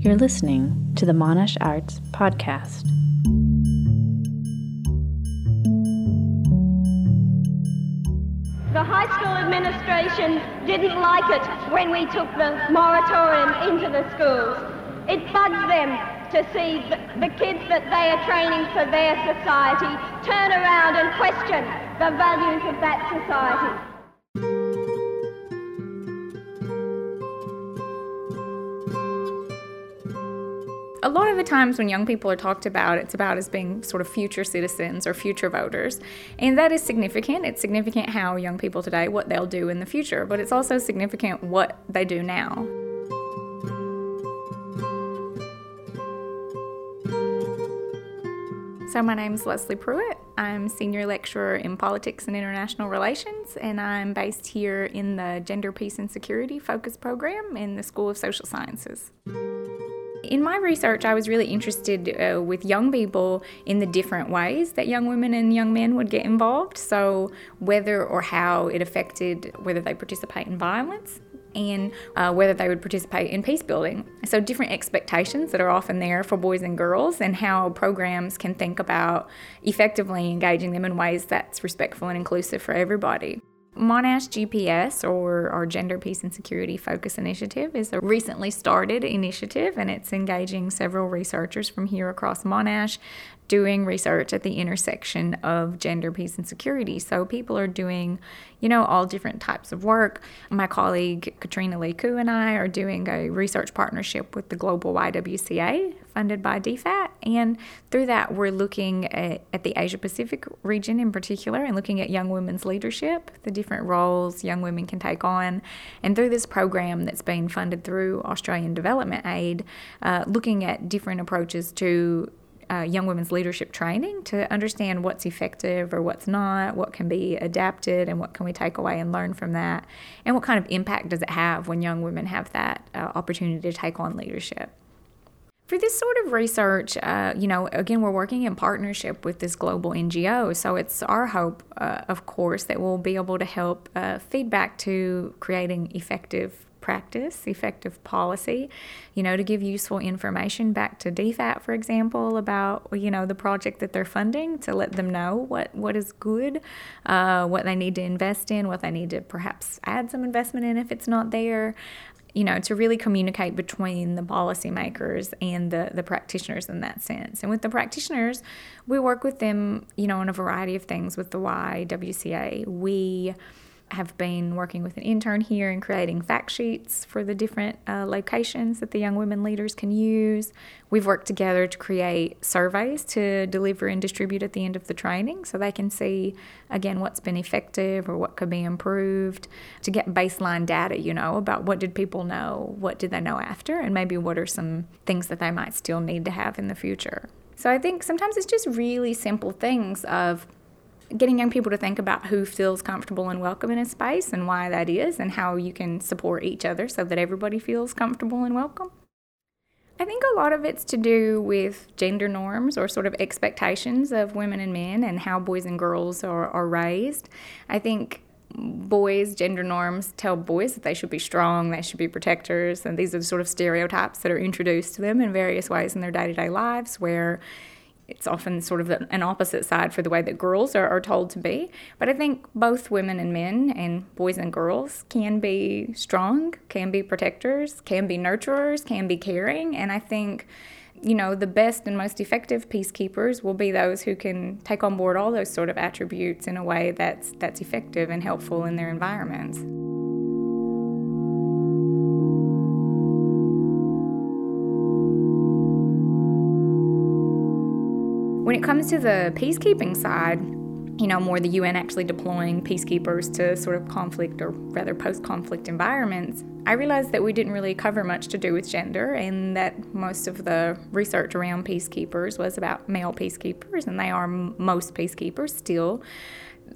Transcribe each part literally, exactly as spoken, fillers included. You're listening to the Monash Arts Podcast. The high school administration didn't like it when we took the moratorium into the schools. It bugs them to see the kids that they are training for their society turn around and question the values of that society. A lot of the times when young people are talked about, it's about as being sort of future citizens or future voters, and that is significant. It's significant how young people today, what they'll do in the future, but it's also significant what they do now. So my name's Lesley Pruitt. I'm Senior Lecturer in Politics and International Relations, and I'm based here in the Gender, Peace, and Security Focus Program in the School of Social Sciences. In my research, I was really interested uh, with young people in the different ways that young women and young men would get involved. So whether or how it affected whether they participate in violence and uh, whether they would participate in peace building. So different expectations that are often there for boys and girls, and how programs can think about effectively engaging them in ways that's respectful and inclusive for everybody. Monash G P S, or our Gender, Peace and Security Focus Initiative, is a recently started initiative, and it's engaging several researchers from here across Monash doing research at the intersection of gender, peace and security. So people are doing, you know, all different types of work. My colleague Katrina Lee Koo and I are doing a research partnership with the Global Y W C A, funded by D F A T, and through that we're looking at, at the Asia Pacific region in particular, and looking at young women's leadership, the different roles young women can take on, and through this program that's being funded through Australian Development Aid, uh, looking at different approaches to Uh, young women's leadership training to understand what's effective or what's not, what can be adapted and what can we take away and learn from that, and what kind of impact does it have when young women have that uh, opportunity to take on leadership. For this sort of research, uh, you know, again, we're working in partnership with this global N G O, so it's our hope, uh, of course, that we'll be able to help uh, feedback to creating effective practice, effective policy, you know, to give useful information back to D F A T, for example, about, you know, the project that they're funding, to let them know what, what is good, uh, what they need to invest in, what they need to perhaps add some investment in if it's not there, you know, to really communicate between the policymakers and the, the practitioners in that sense. And with the practitioners, we work with them, you know, on a variety of things with the Y W C A. We have been working with an intern here and creating fact sheets for the different uh, locations that the young women leaders can use. We've worked together to create surveys to deliver and distribute at the end of the training, so they can see, again, what's been effective or what could be improved, to get baseline data, you know, about what did people know, what did they know after, and maybe what are some things that they might still need to have in the future. So I think sometimes it's just really simple things of getting young people to think about who feels comfortable and welcome in a space, and why that is, and how you can support each other so that everybody feels comfortable and welcome. I think a lot of it's to do with gender norms, or sort of expectations of women and men, and how boys and girls are, are raised. I think boys, gender norms tell boys that they should be strong, they should be protectors, and these are the sort of stereotypes that are introduced to them in various ways in their day-to-day lives, where it's often sort of an opposite side for the way that girls are, are told to be. But I think both women and men, and boys and girls, can be strong, can be protectors, can be nurturers, can be caring. And I think, you know, the best and most effective peacekeepers will be those who can take on board all those sort of attributes in a way that's, that's effective and helpful in their environments. When it comes to the peacekeeping side, you know, more the U N actually deploying peacekeepers to sort of conflict, or rather post-conflict environments, I realized that we didn't really cover much to do with gender, and that most of the research around peacekeepers was about male peacekeepers, and they are m- most peacekeepers still.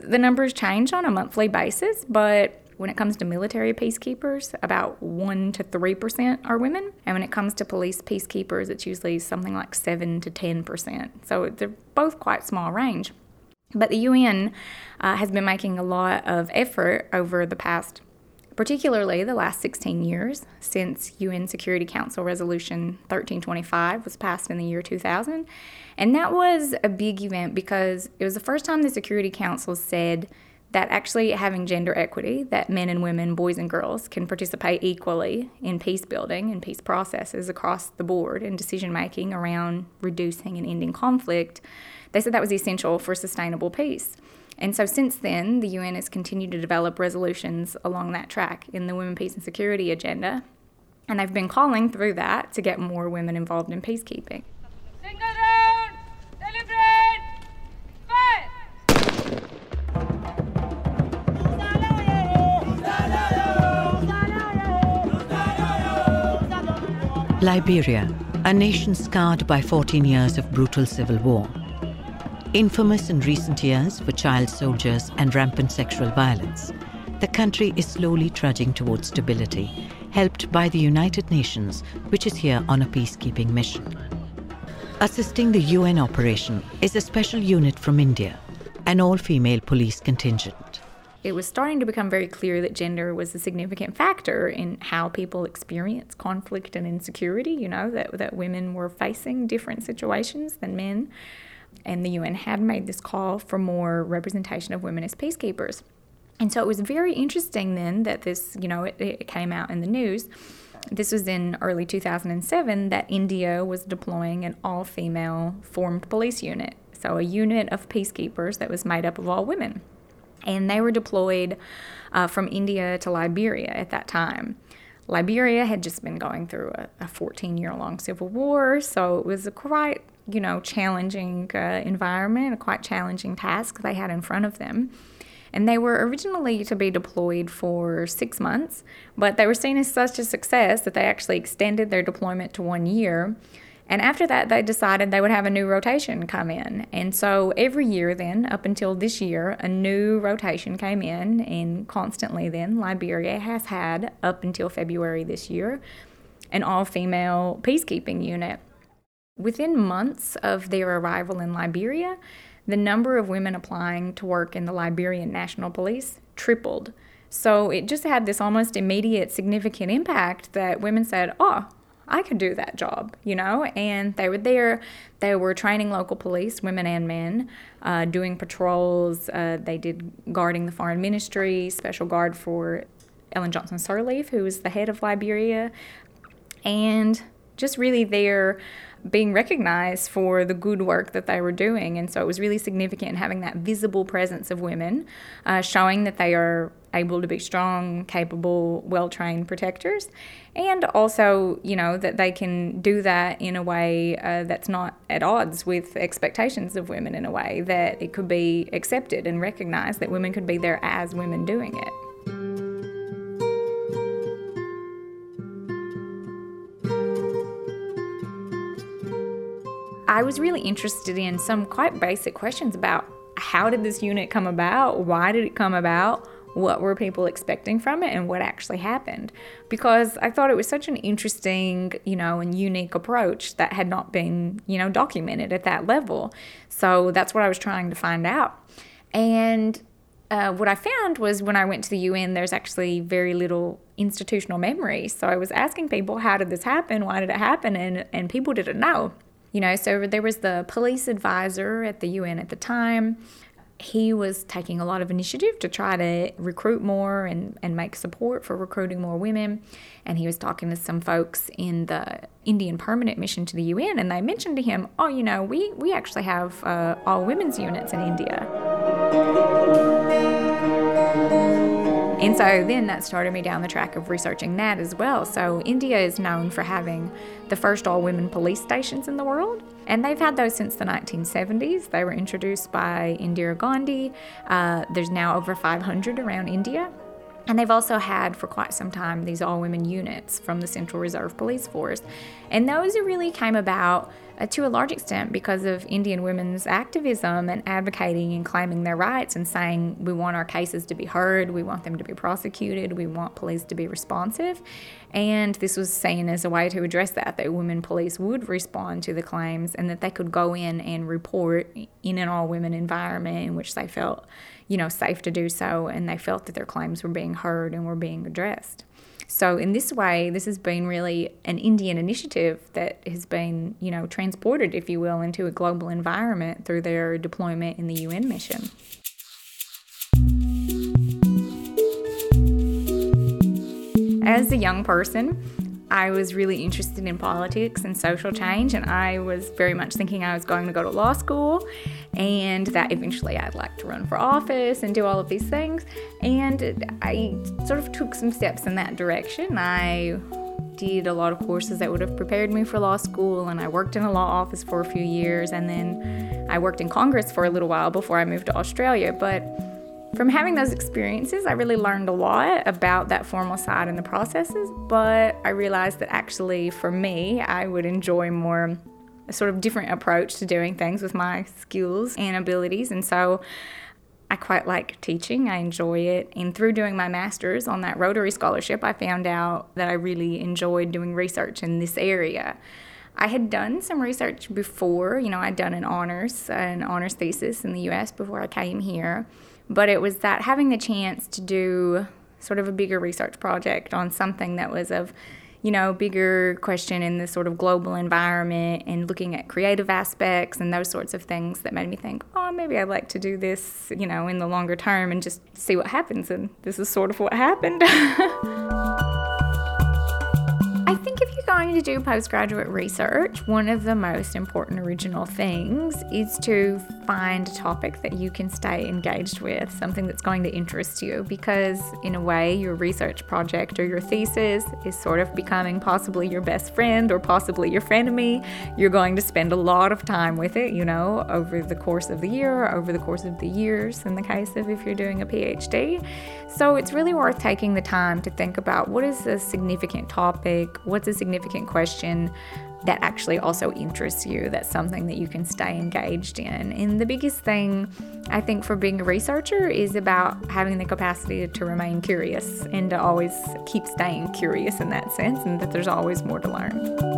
The numbers change on a monthly basis, but when it comes to military peacekeepers, about one to three percent are women. And when it comes to police peacekeepers, it's usually something like seven to ten percent. So they're both quite small range. But the U N uh, has been making a lot of effort over the past particularly the last sixteen years since U N Security Council Resolution thirteen twenty-five was passed in the year two thousand. And that was a big event because it was the first time the Security Council said that actually having gender equity, that men and women, boys and girls, can participate equally in peace building and peace processes across the board and decision making around reducing and ending conflict, they said that was essential for sustainable peace. And so since then, the U N has continued to develop resolutions along that track in the Women, Peace, and Security agenda. And they've been calling through that to get more women involved in peacekeeping. Liberia, a nation scarred by fourteen years of brutal civil war. Infamous in recent years for child soldiers and rampant sexual violence, the country is slowly trudging towards stability, helped by the United Nations, which is here on a peacekeeping mission. Assisting the U N operation is a special unit from India, an all-female police contingent. It was starting to become very clear that gender was a significant factor in how people experience conflict and insecurity, you know, that, that women were facing different situations than men. And the U N had made this call for more representation of women as peacekeepers. And so it was very interesting then that this, you know, it, it came out in the news. This was in early two thousand seven that India was deploying an all-female formed police unit. So a unit of peacekeepers that was made up of all women. And they were deployed uh, from India to Liberia at that time. Liberia had just been going through a, a fourteen-year-long civil war, so it was a quite, you know, challenging uh, environment, a quite challenging task they had in front of them. And they were originally to be deployed for six months, but they were seen as such a success that they actually extended their deployment to one year. And after that, they decided they would have a new rotation come in. And so every year then, up until this year, a new rotation came in. And constantly then, Liberia has had, up until February this year, an all-female peacekeeping unit. Within months of their arrival in Liberia, the number of women applying to work in the Liberian National Police tripled. So it just had this almost immediate significant impact that women said, oh, I could do that job, you know, and they were there. They were training local police, women and men, uh, doing patrols. Uh, they did guarding the foreign ministry, special guard for Ellen Johnson Sirleaf, who was the head of Liberia, and just really there being recognized for the good work that they were doing. And so it was really significant having that visible presence of women, uh, showing that they are able to be strong, capable, well-trained protectors, and also, you know, that they can do that in a way uh, that's not at odds with expectations of women, in a way that it could be accepted and recognized that women could be there as women doing it. I was really interested in some quite basic questions about how did this unit come about, why did it come about, what were people expecting from it, and what actually happened. Because I thought it was such an interesting, you know, and unique approach that had not been, you know, documented at that level. So that's what I was trying to find out. And uh, what I found was when I went to the U N, there's actually very little institutional memory. So I was asking people, how did this happen? Why did it happen? And, and people didn't know. You know, so there was the police advisor at the U N at the time. He was taking a lot of initiative to try to recruit more and, and make support for recruiting more women. And he was talking to some folks in the Indian permanent mission to the U N, and they mentioned to him, oh, you know, we, we actually have uh, all women's units in India. And so then that started me down the track of researching that as well. So India is known for having the first all-women police stations in the world. And they've had those since the nineteen seventies. They were introduced by Indira Gandhi. Uh, there's now over five hundred around India. And they've also had for quite some time these all-women units from the Central Reserve Police Force. And those really came about uh, to a large extent because of Indian women's activism and advocating and claiming their rights and saying we want our cases to be heard, we want them to be prosecuted, we want police to be responsive. And this was seen as a way to address that, that women police would respond to the claims and that they could go in and report in an all-women environment in which they felt, you know, safe to do so, and they felt that their claims were being heard and were being addressed. So in this way, this has been really an Indian initiative that has been, you know, transported, if you will, into a global environment through their deployment in the U N mission. As a young person, I was really interested in politics and social change, and I was very much thinking I was going to go to law school and that eventually I'd like to run for office and do all of these things. And I sort of took some steps in that direction. I did a lot of courses that would have prepared me for law school, and I worked in a law office for a few years, and then I worked in Congress for a little while before I moved to Australia. But from having those experiences, I really learned a lot about that formal side and the processes, but I realized that actually for me, I would enjoy more a sort of different approach to doing things with my skills and abilities. And so I quite like teaching. I enjoy it. And through doing my master's on that Rotary scholarship, I found out that I really enjoyed doing research in this area. I had done some research before. You know, I'd done an honors, an honors thesis in the U S before I came here. But it was that having the chance to do sort of a bigger research project on something that was of, you know, bigger question in the sort of global environment and looking at creative aspects and those sorts of things that made me think, oh, maybe I'd like to do this, you know, in the longer term and just see what happens. And this is sort of what happened. I think if you're going to do postgraduate research, one of the most important original things is to find a topic that you can stay engaged with, something that's going to interest you, because in a way your research project or your thesis is sort of becoming possibly your best friend or possibly your frenemy. You're going to spend a lot of time with it, you know, over the course of the year, or over the course of the years in the case of if you're doing a PhD. So it's really worth taking the time to think about what is a significant topic, what's a significant question that actually also interests you, that's something that you can stay engaged in. And the biggest thing, I think, for being a researcher is about having the capacity to remain curious and to always keep staying curious in that sense, and that there's always more to learn.